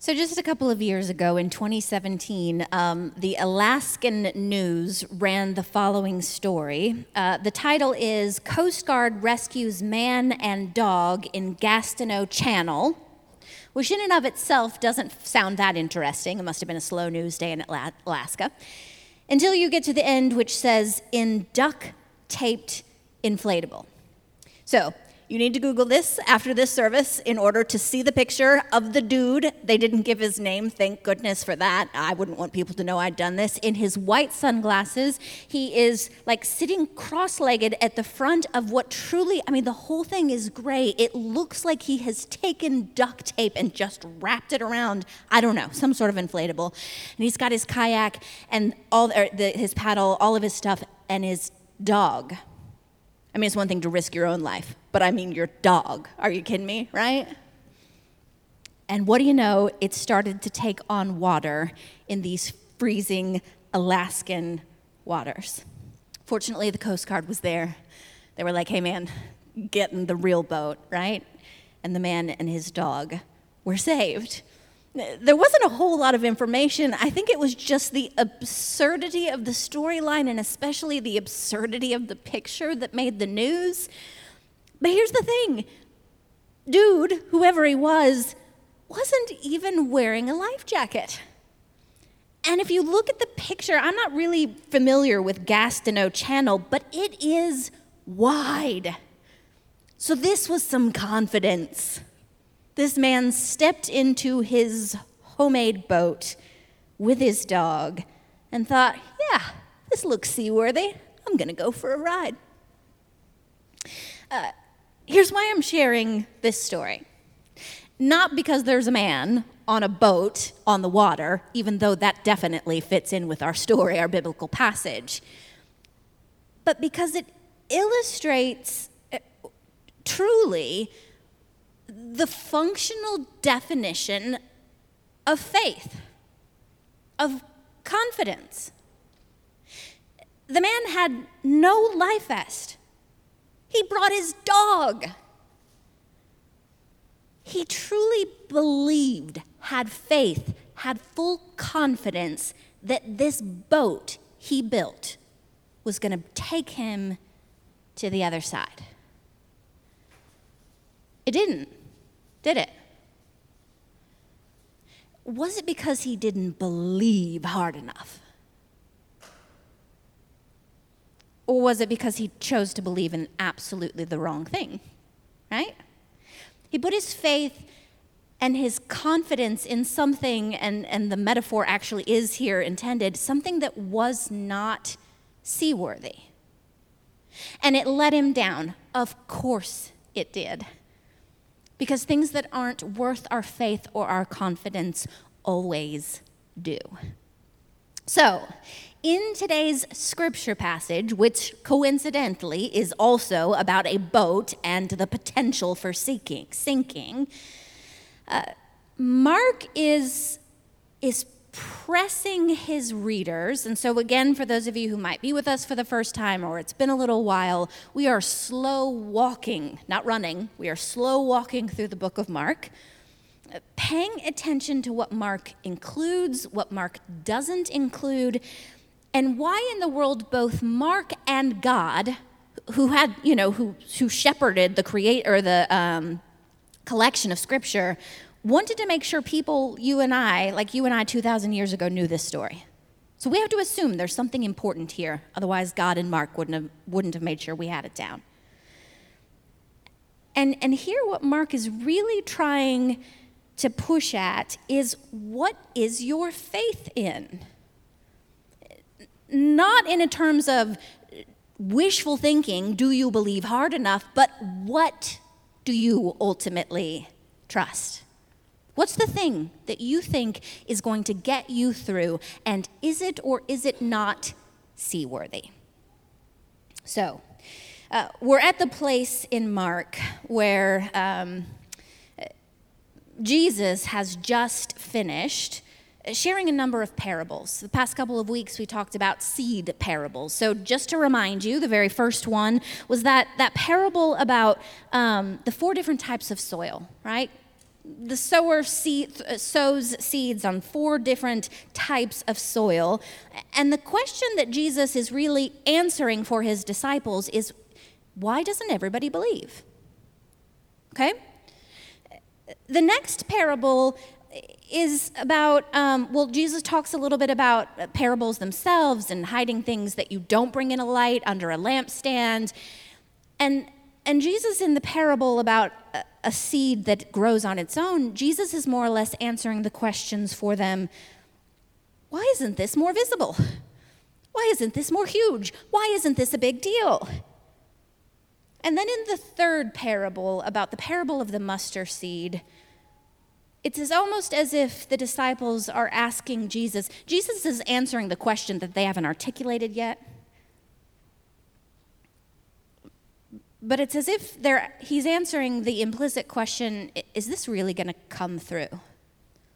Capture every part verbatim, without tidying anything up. So just a couple of years ago in twenty seventeen, um, the Alaskan News ran the following story. Uh, the title is Coast Guard Rescues Man and Dog in Gastineau Channel, which in and of itself doesn't sound that interesting. It must have been a slow news day in Alaska. Until you get to the end, which says, in duct-taped inflatable. So, you need to Google this after this service in order to see the picture of the dude. They didn't give his name, thank goodness for that. I wouldn't want people to know I'd done this. In his white sunglasses, he is like sitting cross-legged at the front of what truly, I mean, the whole thing is gray. It looks like he has taken duct tape and just wrapped it around, I don't know, some sort of inflatable. And he's got his kayak and all the, his paddle, all of his stuff, and his dog. I mean, it's one thing to risk your own life, but I mean your dog. Are you kidding me, right? And what do you know? It started to take on water in these freezing Alaskan waters. Fortunately, the Coast Guard was there. They were like, hey, man, get in the real boat, right? And the man and his dog were saved. There wasn't a whole lot of information. I think it was just the absurdity of the storyline and especially the absurdity of the picture that made the news. But here's the thing. Dude, whoever he was, wasn't even wearing a life jacket. And if you look at the picture, I'm not really familiar with Gastineau Channel, but it is wide. So this was some confidence. This man stepped into his homemade boat with his dog and thought, yeah, this looks seaworthy. I'm going to go for a ride. Uh, here's why I'm sharing this story. Not because there's a man on a boat on the water, even though that definitely fits in with our story, our biblical passage, but because it illustrates uh, truly the functional definition of faith, of confidence. The man had no life vest. He brought his dog. He truly believed, had faith, had full confidence that this boat he built was going to take him to the other side. It didn't. Did it? Was it because he didn't believe hard enough? Or was it because he chose to believe in absolutely the wrong thing, right? He put his faith and his confidence in something, and, and the metaphor actually is here intended, something that was not seaworthy. And it let him down. Of course it did. Because things that aren't worth our faith or our confidence always do. So, in today's scripture passage, which coincidentally is also about a boat and the potential for sinking, sinking, uh, Mark is, is pressing his readers. And so again, for those of you who might be with us for the first time or it's been a little while, we are slow walking, not running. We are slow walking through the book of Mark, paying attention to what Mark includes, what Mark doesn't include, and why in the world both Mark and God, who had, you know, who who shepherded the create or the um, collection of scripture, wanted to make sure people, you and I, like you and I two thousand years ago, knew this story. So we have to assume there's something important here. Otherwise, God and Mark wouldn't have, wouldn't have made sure we had it down. And, and here what Mark is really trying to push at is, what is your faith in? Not in terms of wishful thinking, do you believe hard enough, but what do you ultimately trust? What's the thing that you think is going to get you through, and is it or is it not seaworthy? So, uh, we're at the place in Mark where um, Jesus has just finished sharing a number of parables. The past couple of weeks, we talked about seed parables. So just to remind you, the very first one was that, that parable about um, the four different types of soil, right? the sower seed, sows seeds on four different types of soil. And the question that Jesus is really answering for his disciples is, why doesn't everybody believe? Okay? The next parable is about, um, well, Jesus talks a little bit about parables themselves and hiding things that you don't bring in a light under a lampstand. And and Jesus in the parable about a, a seed that grows on its own, Jesus is more or less answering the questions for them. Why isn't this more visible? Why isn't this more huge? Why isn't this a big deal? And then in the third parable, about the parable of the mustard seed, it's as almost as if the disciples are asking Jesus. Jesus is answering the question that they haven't articulated yet. But it's as if they're, he's answering the implicit question, is this really going to come through?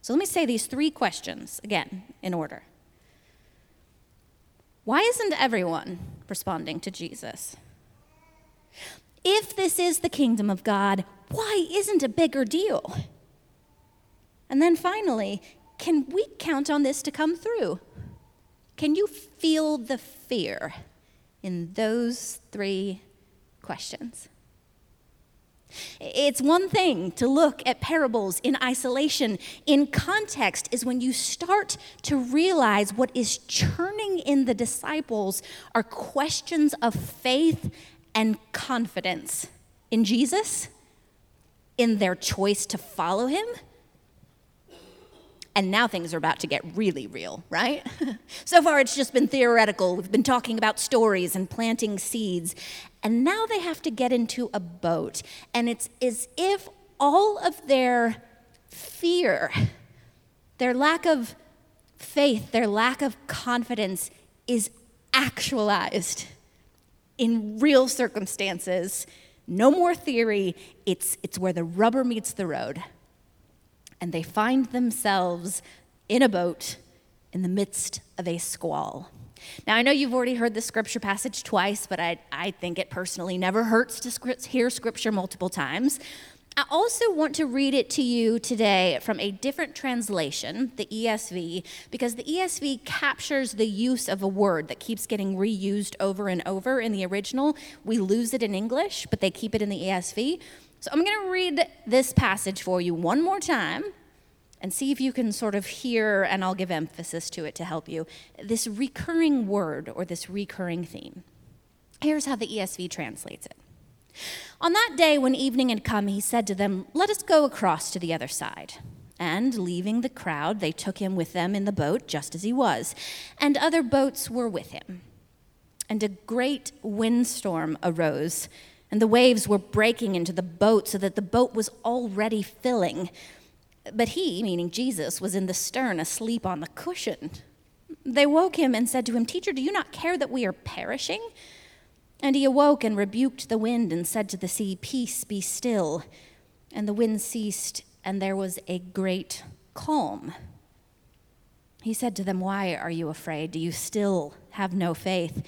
So let me say these three questions again in order. Why isn't everyone responding to Jesus? If this is the kingdom of God, why isn't a bigger deal? And then finally, can we count on this to come through? Can you feel the fear in those three questions? It's one thing to look at parables in isolation. In context is when you start to realize what is churning in the disciples are questions of faith and confidence in Jesus, in their choice to follow him. And now things are about to get really real, right? So far it's just been theoretical. We've been talking about stories and planting seeds. And now they have to get into a boat. And it's as if all of their fear, their lack of faith, their lack of confidence is actualized in real circumstances. No more theory. It's, it's where the rubber meets the road. And they find themselves in a boat in the midst of a squall. Now, I know you've already heard the scripture passage twice, but I, I think it personally never hurts to hear scripture multiple times. I also want to read it to you today from a different translation, the E S V, because the E S V captures the use of a word that keeps getting reused over and over in the original. We lose it in English, but they keep it in the E S V. So I'm going to read this passage for you one more time and see if you can sort of hear, and I'll give emphasis to it to help you, this recurring word or this recurring theme. Here's how the E S V translates it. On that day when evening had come, he said to them, "Let us go across to the other side." And leaving the crowd, they took him with them in the boat just as he was, and other boats were with him. And a great windstorm arose, and the waves were breaking into the boat so that the boat was already filling. But he, meaning Jesus, was in the stern asleep on the cushion. They woke him and said to him, "Teacher, do you not care that we are perishing?" And he awoke and rebuked the wind and said to the sea, "Peace, be still." And the wind ceased, and there was a great calm. He said to them, "Why are you afraid? Do you still have no faith?"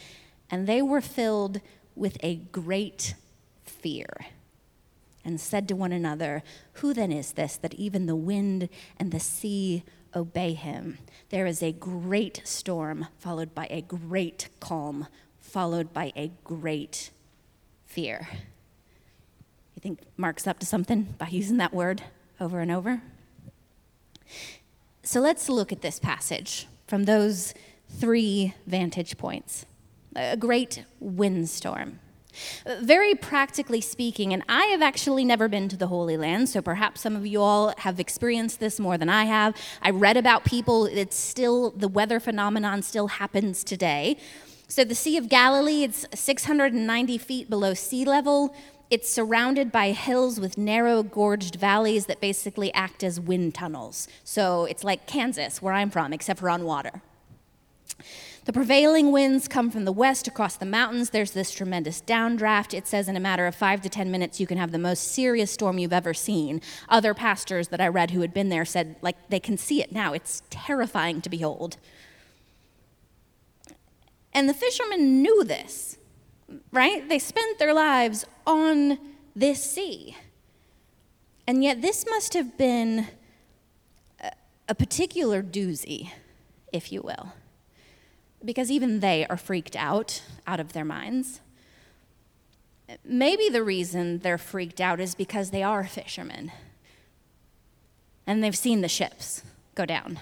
And they were filled with a great fear, and said to one another, "Who then is this, that even the wind and the sea obey him?" There is a great storm, followed by a great calm, followed by a great fear. You think Mark's up to something by using that word over and over? So let's look at this passage from those three vantage points. A great windstorm. Very practically speaking, and I have actually never been to the Holy Land, so perhaps some of you all have experienced this more than I have. I read about people, it's still, the weather phenomenon still happens today. So the Sea of Galilee, it's six hundred ninety feet below sea level. It's surrounded by hills with narrow gorged valleys that basically act as wind tunnels. So it's like Kansas, where I'm from, except for on water. The prevailing winds come from the west across the mountains. There's this tremendous downdraft. It says in a matter of five to ten minutes, you can have the most serious storm you've ever seen. Other pastors that I read who had been there said, like, they can see it now. It's terrifying to behold. And the fishermen knew this, right? They spent their lives on this sea. And yet this must have been a particular doozy, if you will, because even they are freaked out, out of their minds. Maybe the reason they're freaked out is because they are fishermen, and they've seen the ships go down.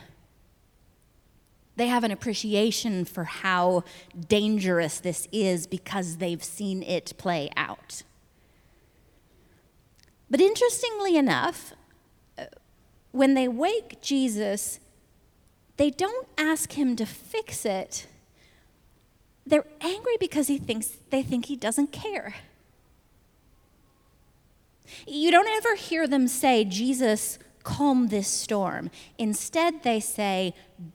They have an appreciation for how dangerous this is because they've seen it play out. But interestingly enough, when they wake Jesus, they don't ask him to fix it. They're angry because he thinks they think he doesn't care. You don't ever hear them say, "Jesus, calm this storm." Instead, they say,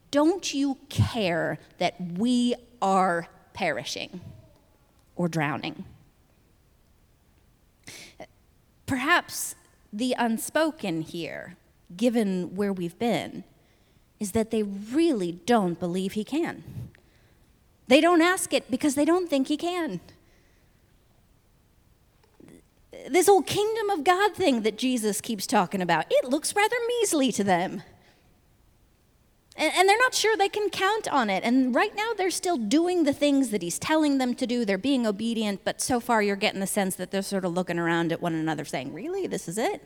"Don't you care that we are perishing or drowning?" Perhaps the unspoken here, given where we've been, is that they really don't believe he can. They don't ask it because they don't think he can. This whole kingdom of God thing that Jesus keeps talking about, it looks rather measly to them. And, and they're not sure they can count on it. And right now they're still doing the things that he's telling them to do. They're being obedient, but so far you're getting the sense that they're sort of looking around at one another saying, "Really? This is it?"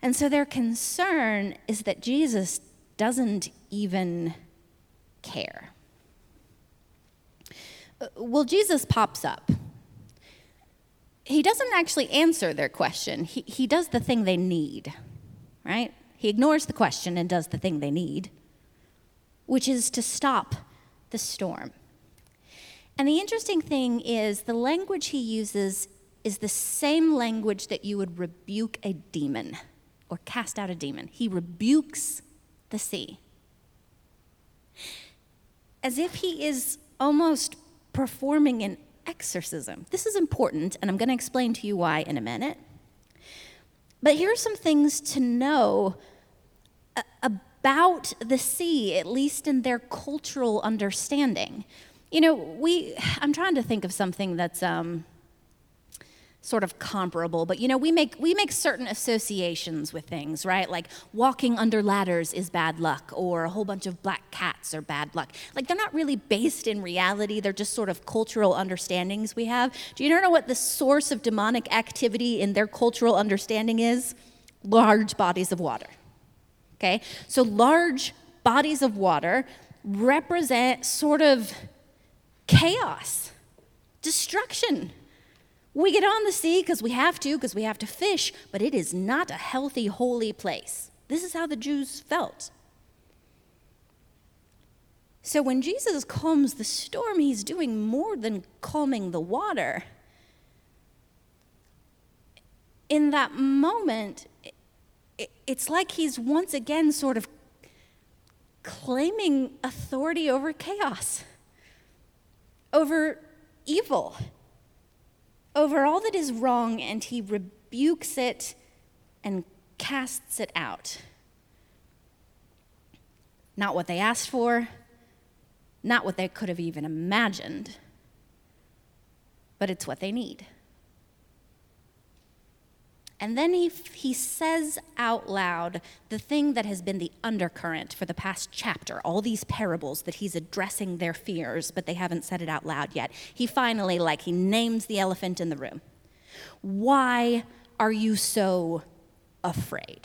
And so their concern is that Jesus doesn't even care. Well, Jesus pops up. He doesn't actually answer their question. He, he does the thing they need, right? He ignores the question and does the thing they need, which is to stop the storm. And the interesting thing is the language he uses is the same language that you would rebuke a demon or cast out a demon. He rebukes the sea, as if he is almost performing an exorcism. This is important, and I'm going to explain to you why in a minute. But here are some things to know about the sea, at least in their cultural understanding. You know, we I'm trying to think of something that's um, sort of comparable, but you know, we make we make certain associations with things, right? Like walking under ladders is bad luck, or a whole bunch of black cats are bad luck. Like they're not really based in reality, they're just sort of cultural understandings we have. Do you know what the source of demonic activity in their cultural understanding is? Large bodies of water, okay? So large bodies of water represent sort of chaos, destruction. We get on the sea because we have to, because we have to fish, but it is not a healthy, holy place. This is how the Jews felt. So when Jesus calms the storm, he's doing more than calming the water. In that moment, it's like he's once again sort of claiming authority over chaos, over evil, over all that is wrong, and he rebukes it and casts it out. Not what they asked for, not what they could have even imagined, but it's what they need. And then he he says out loud the thing that has been the undercurrent for the past chapter, all these parables that he's addressing their fears, but they haven't said it out loud yet. He finally, like, he names the elephant in the room. Why are you so afraid?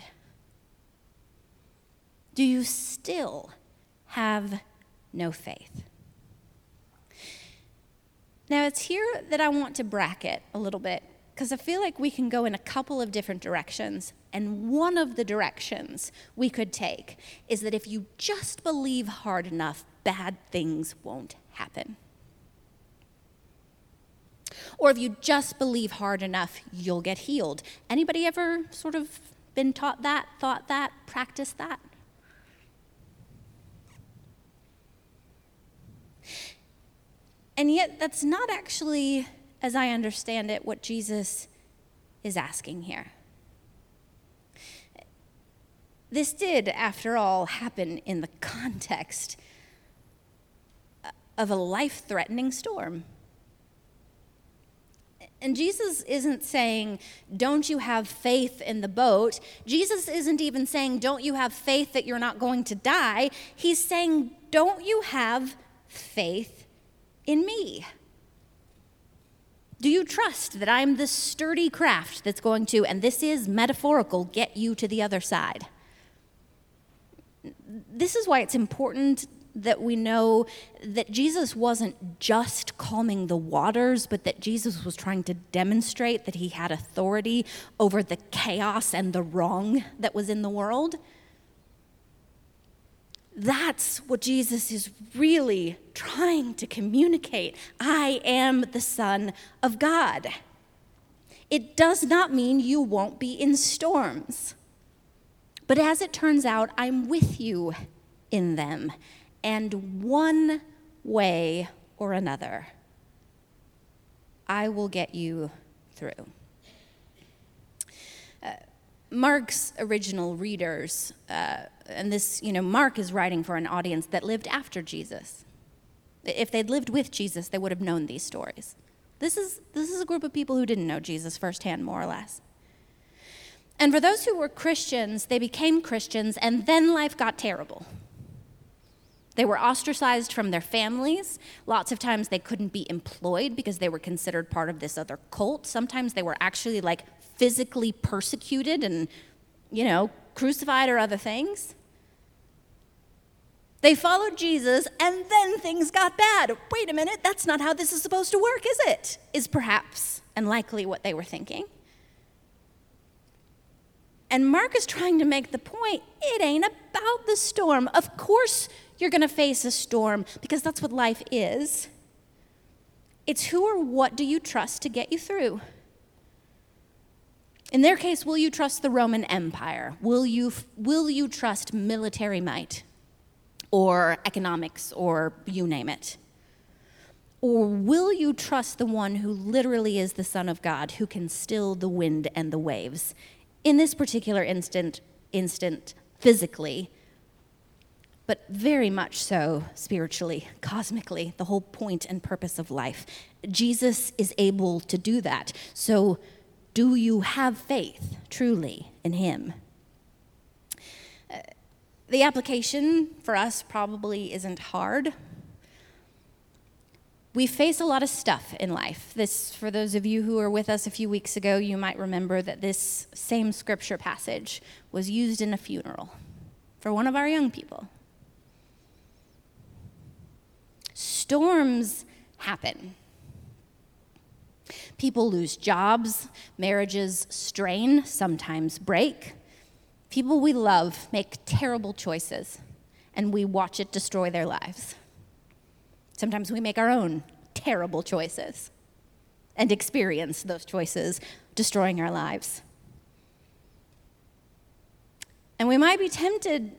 Do you still have no faith? Now, it's here that I want to bracket a little bit, because I feel like we can go in a couple of different directions, and one of the directions we could take is that if you just believe hard enough, bad things won't happen. Or if you just believe hard enough, you'll get healed. Anybody ever sort of been taught that, thought that, practiced that? And yet that's not actually, as I understand it, what Jesus is asking here. This did, after all, happen in the context of a life-threatening storm. And Jesus isn't saying, don't you have faith in the boat? Jesus isn't even saying, don't you have faith that you're not going to die? He's saying, don't you have faith in me? Do you trust that I'm this sturdy craft that's going to, and this is metaphorical, get you to the other side? This is why it's important that we know that Jesus wasn't just calming the waters, but that Jesus was trying to demonstrate that he had authority over the chaos and the wrong that was in the world. That's what Jesus is really trying to communicate. I am the Son of God. It does not mean you won't be in storms. But as it turns out, I'm with you in them. And one way or another, I will get you through. Uh, Mark's original readers, uh, and this, you know, Mark is writing for an audience that lived after Jesus. If they'd lived with Jesus, they would have known these stories. This is, this is a group of people who didn't know Jesus firsthand, more or less. And for those who were Christians, they became Christians, and then life got terrible. They were ostracized from their families. Lots of times they couldn't be employed because they were considered part of this other cult. Sometimes they were actually like physically persecuted and, you know, crucified or other things. They followed Jesus and then things got bad. Wait a minute, that's not how this is supposed to work, is it? Is perhaps and likely what they were thinking. And Mark is trying to make the point, it ain't about the storm. Of course you're going to face a storm, because that's what life is. It's who or what do you trust to get you through? In their case, will you trust the Roman Empire? Will you, will you trust military might or economics or you name it? Or will you trust the one who literally is the Son of God, who can still the wind and the waves? In this particular instant, instant physically, but very much so spiritually, cosmically, the whole point and purpose of life. Jesus is able to do that. So do you have faith truly in him? Uh, the application for us probably isn't hard. We face a lot of stuff in life. This, for those of you who were with us a few weeks ago, you might remember that this same scripture passage was used in a funeral for one of our young people. Storms happen. People lose jobs, marriages strain, sometimes break. People we love make terrible choices, and we watch it destroy their lives. Sometimes we make our own terrible choices and experience those choices destroying our lives. And we might be tempted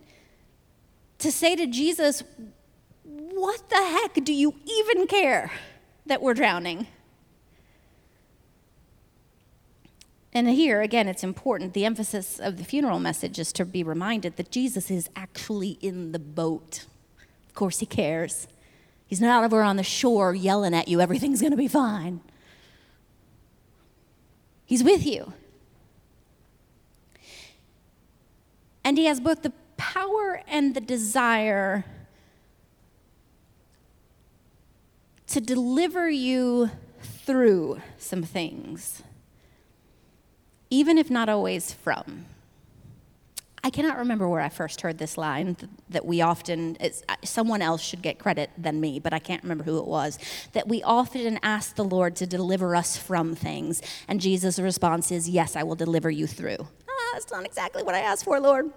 to say to Jesus, what the heck do you even care that we're drowning? And here, again, it's important. The emphasis of the funeral message is to be reminded that Jesus is actually in the boat. Of course he cares. He's not over on the shore yelling at you, everything's going to be fine. He's with you. And he has both the power and the desire to deliver you through some things, even if not always from. I cannot remember where I first heard this line that we often, it's, someone else should get credit than me, but I can't remember who it was, that we often ask the Lord to deliver us from things, and Jesus' response is, yes, I will deliver you through. Ah, that's not exactly what I asked for, Lord.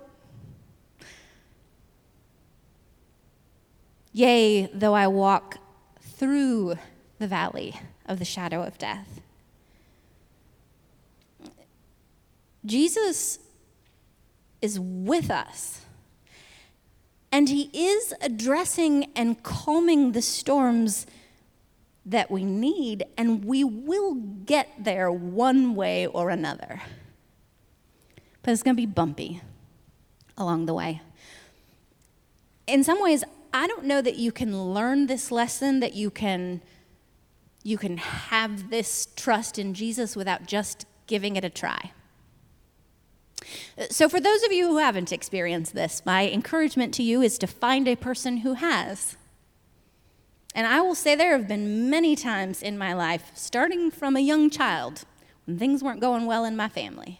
Yea, though I walk through the valley of the shadow of death. Jesus is with us, and he is addressing and calming the storms that we need, and we will get there one way or another. But it's going to be bumpy along the way. In some ways, I don't know that you can learn this lesson, that you can you can have this trust in Jesus without just giving it a try. So for those of you who haven't experienced this, my encouragement to you is to find a person who has. And I will say there have been many times in my life, starting from a young child, when things weren't going well in my family,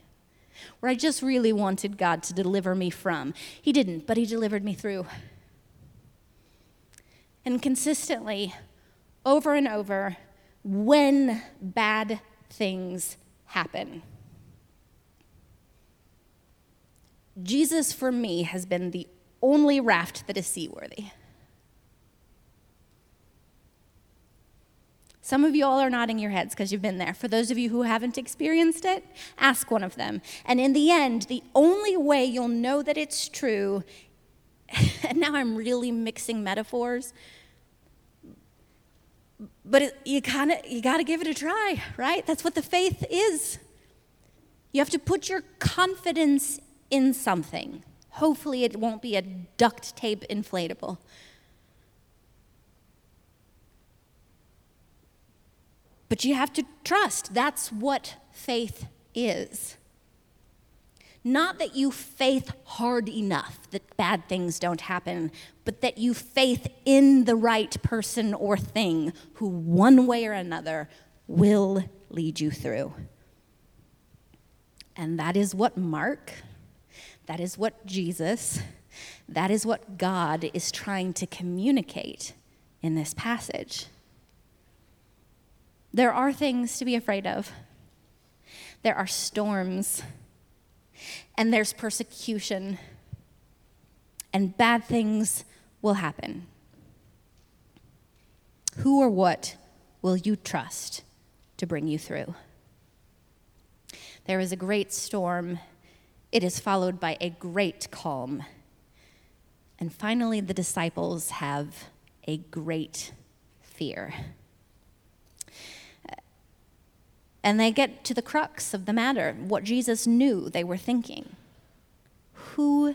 where I just really wanted God to deliver me from. He didn't, but he delivered me through. And consistently, over and over, when bad things happen, Jesus for me has been the only raft that is seaworthy. Some of you all are nodding your heads because you've been there. For those of you who haven't experienced it, ask one of them. And in the end, the only way you'll know that it's true, and now I'm really mixing metaphors, but it, you kind of you got to give it a try, right? That's what the faith is. You have to put your confidence in something. Hopefully it won't be a duct tape inflatable. But you have to trust. That's what faith is. Not that you faith hard enough that bad things don't happen, but that you faith in the right person or thing who one way or another will lead you through. And that is what Mark, that is what Jesus, that is what God is trying to communicate in this passage. There are things to be afraid of. There are storms, and there's persecution, and bad things will happen. Who or what will you trust to bring you through? There is a great storm. It is followed by a great calm. And finally, the disciples have a great fear. And they get to the crux of the matter, what Jesus knew they were thinking. Who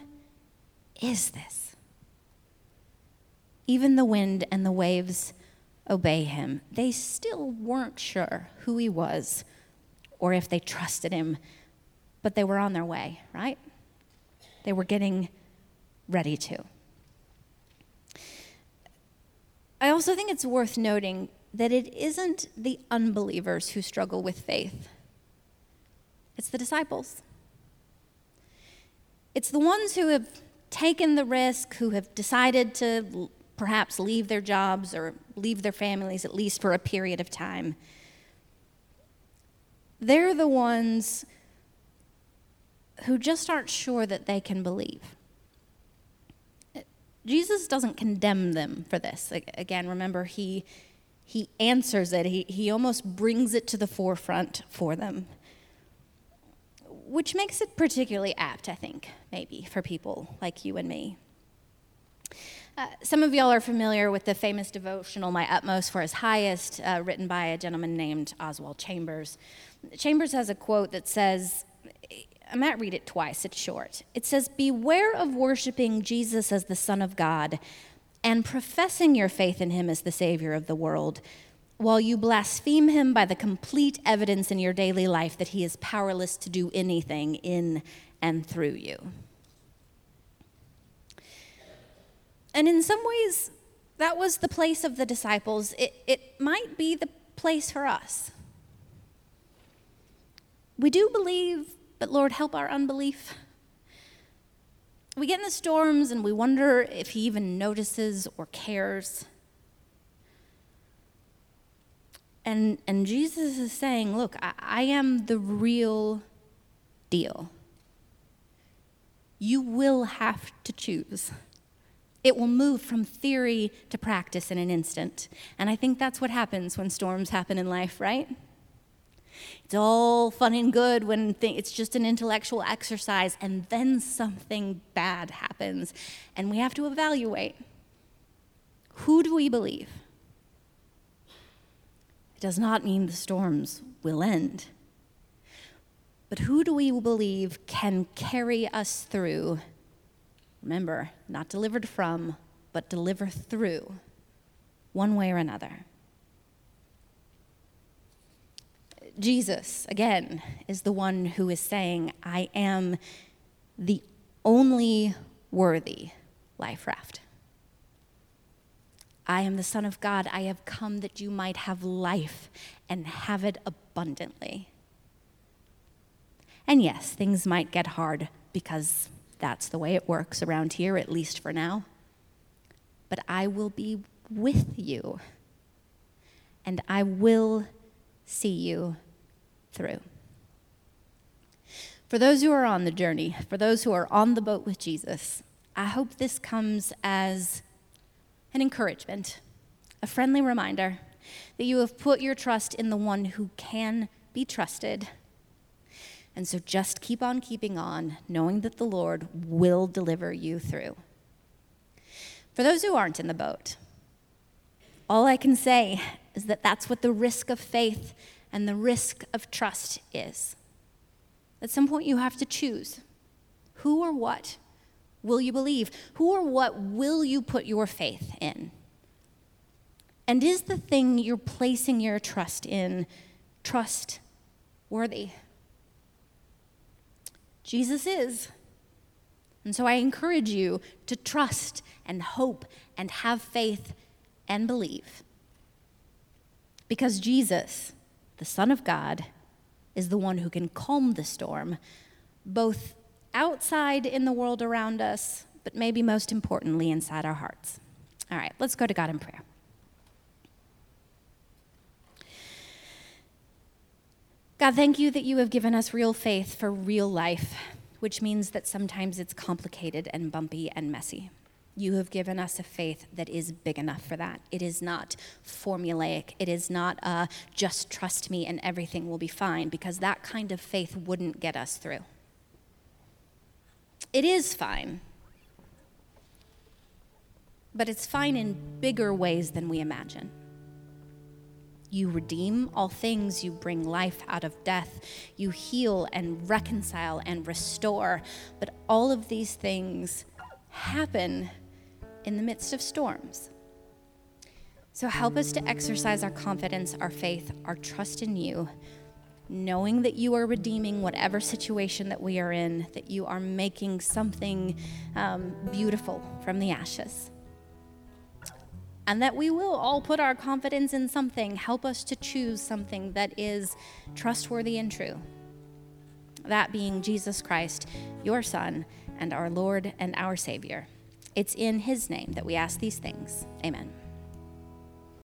is this? Even the wind and the waves obey him. They still weren't sure who he was or if they trusted him, but they were on their way, right? They were getting ready to. I also think it's worth noting that it isn't the unbelievers who struggle with faith. It's the disciples. It's the ones who have taken the risk, who have decided to perhaps leave their jobs or leave their families, at least for a period of time. They're the ones who just aren't sure that they can believe. Jesus doesn't condemn them for this. Again, remember, he... He answers it. He, he almost brings it to the forefront for them, which makes it particularly apt, I think, maybe, for people like you and me. Uh, some of y'all are familiar with the famous devotional, My Utmost for His Highest, uh, written by a gentleman named Oswald Chambers. Chambers has a quote that says, I might read it twice, it's short. It says, "Beware of worshiping Jesus as the Son of God and professing your faith in him as the Savior of the world, while you blaspheme him by the complete evidence in your daily life that he is powerless to do anything in and through you." And in some ways, that was the place of the disciples. It, it might be the place for us. We do believe, but Lord, help our unbelief. We get in the storms and we wonder if he even notices or cares. And and Jesus is saying, look, I, I am the real deal. You will have to choose. It will move from theory to practice in an instant. And I think that's what happens when storms happen in life, right? It's all fun and good when th- it's just an intellectual exercise, and then something bad happens, and we have to evaluate. Who do we believe? It does not mean the storms will end, but who do we believe can carry us through? Remember, not delivered from, but deliver through, one way or another. Jesus, again, is the one who is saying, I am the only worthy life raft. I am the Son of God. I have come that you might have life and have it abundantly. And yes, things might get hard because that's the way it works around here, at least for now. But I will be with you, and I will see you through. For those who are on the journey, for those who are on the boat with Jesus, I hope this comes as an encouragement, a friendly reminder that you have put your trust in the one who can be trusted. And so just keep on keeping on, knowing that the Lord will deliver you through. For those who aren't in the boat, all I can say is that that's what the risk of faith and the risk of trust is. At some point, you have to choose. Who or what will you believe? Who or what will you put your faith in? And is the thing you're placing your trust in trustworthy? Jesus is. And so I encourage you to trust and hope and have faith and believe. Because Jesus, the Son of God, is the one who can calm the storm, both outside in the world around us, but maybe most importantly inside our hearts. All right, let's go to God in prayer. God, thank you that you have given us real faith for real life, which means that sometimes it's complicated and bumpy and messy. You have given us a faith that is big enough for that. It is not formulaic. It is not uh, just trust me and everything will be fine, because that kind of faith wouldn't get us through. It is fine, but it's fine in bigger ways than we imagine. You redeem all things. You bring life out of death. You heal and reconcile and restore. But all of these things happen in the midst of storms. So help us to exercise our confidence, our faith, our trust in you, knowing that you are redeeming whatever situation that we are in, that you are making something um, beautiful from the ashes. And that we will all put our confidence in something. Help us to choose something that is trustworthy and true. That being Jesus Christ, your Son, and our Lord and our Savior. It's in his name that we ask these things. Amen.